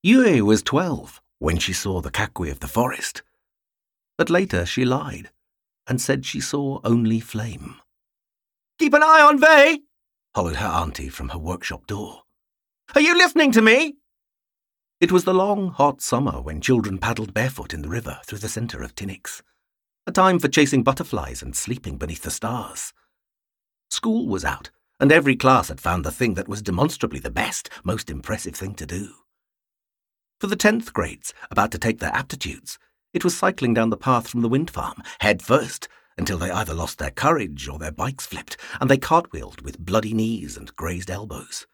Yue was 12 when she saw the kakui of the forest, but later she lied and said she saw only flame. "Keep an eye on Vei!" hollered her auntie from her workshop door. "Are you listening to me?" It was the long, hot summer when children paddled barefoot in the river through the centre of Tinix, a time for chasing butterflies and sleeping beneath the stars. School was out, and every class had found the thing that was demonstrably the best, most impressive thing to do. For the 10th grades, about to take their aptitudes, it was cycling down the path from the wind farm, head first, until they either lost their courage or their bikes flipped, and they cartwheeled with bloody knees and grazed elbows.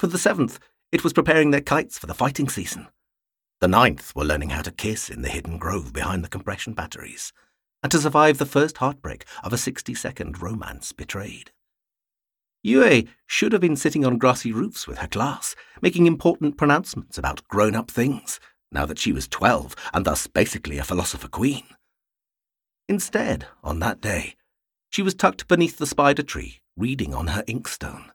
For the 7th, it was preparing their kites for the fighting season. The 9th were learning how to kiss in the hidden grove behind the compression batteries and to survive the first heartbreak of a 60-second romance betrayed. Yue should have been sitting on grassy roofs with her class, making important pronouncements about grown-up things, now that she was 12 and thus basically a philosopher queen. Instead, on that day, she was tucked beneath the spider tree, reading on her inkstone.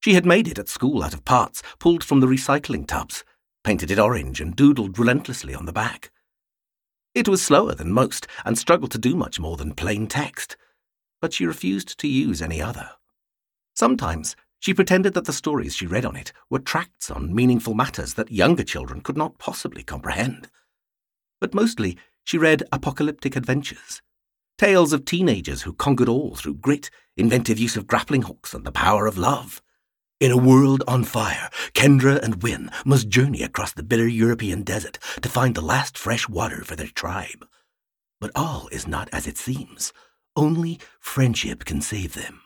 She had made it at school out of parts pulled from the recycling tubs, painted it orange and doodled relentlessly on the back. It was slower than most and struggled to do much more than plain text, but she refused to use any other. Sometimes she pretended that the stories she read on it were tracts on meaningful matters that younger children could not possibly comprehend. But mostly she read apocalyptic adventures, tales of teenagers who conquered all through grit, inventive use of grappling hooks and the power of love. In a world on fire, Kendra and Wynne must journey across the bitter European desert to find the last fresh water for their tribe. But all is not as it seems. Only friendship can save them.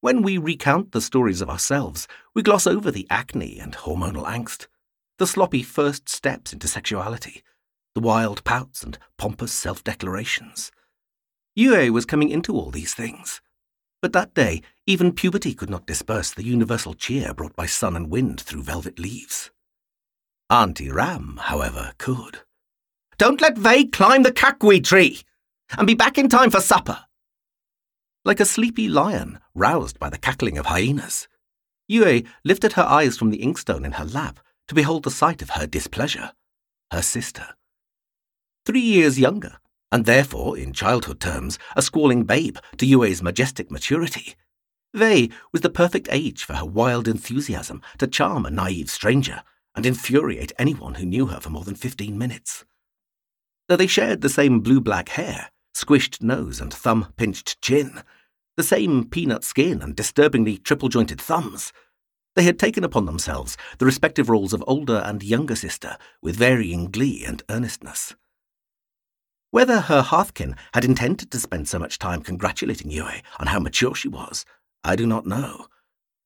When we recount the stories of ourselves, we gloss over the acne and hormonal angst, the sloppy first steps into sexuality, the wild pouts and pompous self-declarations. Yue was coming into all these things. But that day, even puberty could not disperse the universal cheer brought by sun and wind through velvet leaves. Auntie Ram, however, could. "Don't let Vei climb the kakui tree! And be back in time for supper!" Like a sleepy lion roused by the cackling of hyenas, Yue lifted her eyes from the inkstone in her lap to behold the sight of her displeasure, her sister. 3 years younger, and therefore, in childhood terms, a squalling babe to Yue's majestic maturity, Vei was the perfect age for her wild enthusiasm to charm a naive stranger and infuriate anyone who knew her for more than 15 minutes. Though they shared the same blue-black hair, squished nose and thumb-pinched chin, the same peanut skin and disturbingly triple-jointed thumbs, they had taken upon themselves the respective roles of older and younger sister with varying glee and earnestness. Whether her hearthkin had intended to spend so much time congratulating Yue on how mature she was, I do not know.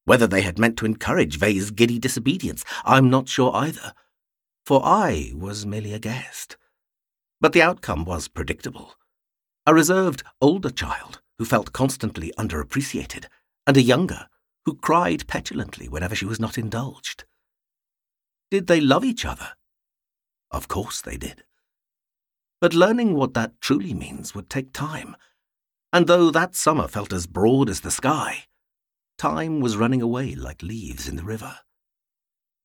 Whether they had meant to encourage Vei's giddy disobedience, I'm not sure either, for I was merely a guest. But the outcome was predictable. A reserved older child who felt constantly underappreciated, and a younger who cried petulantly whenever she was not indulged. Did they love each other? Of course they did. But learning what that truly means would take time, and though that summer felt as broad as the sky, time was running away like leaves in the river.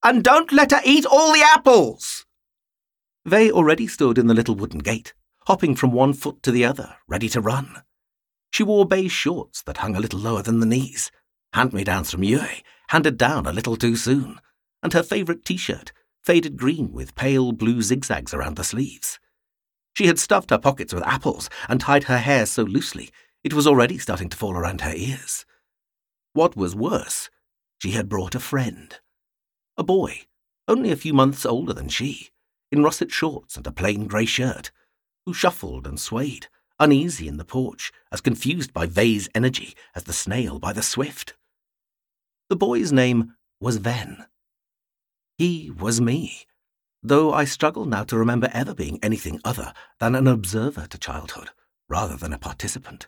"And don't let her eat all the apples!" Vei already stood in the little wooden gate, hopping from one foot to the other, ready to run. She wore beige shorts that hung a little lower than the knees, hand-me-downs from Yue, handed down a little too soon, and her favourite T-shirt, faded green with pale blue zigzags around the sleeves. She had stuffed her pockets with apples and tied her hair so loosely it was already starting to fall around her ears. What was worse, she had brought a friend. A boy, only a few months older than she, in russet shorts and a plain grey shirt, who shuffled and swayed, uneasy in the porch, as confused by Vei's energy as the snail by the swift. The boy's name was Ven. He was me, though I struggle now to remember ever being anything other than an observer to childhood, rather than a participant.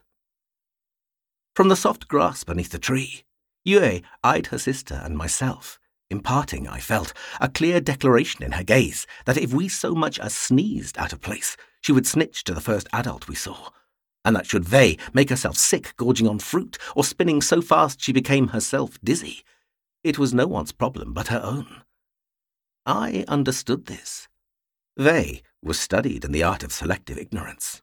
From the soft grass beneath the tree, Yue eyed her sister and myself, imparting, I felt, a clear declaration in her gaze that if we so much as sneezed out of place, she would snitch to the first adult we saw, and that should Vei make herself sick gorging on fruit or spinning so fast she became herself dizzy, It was no one's problem but her own. I understood this. They were studied in the art of selective ignorance.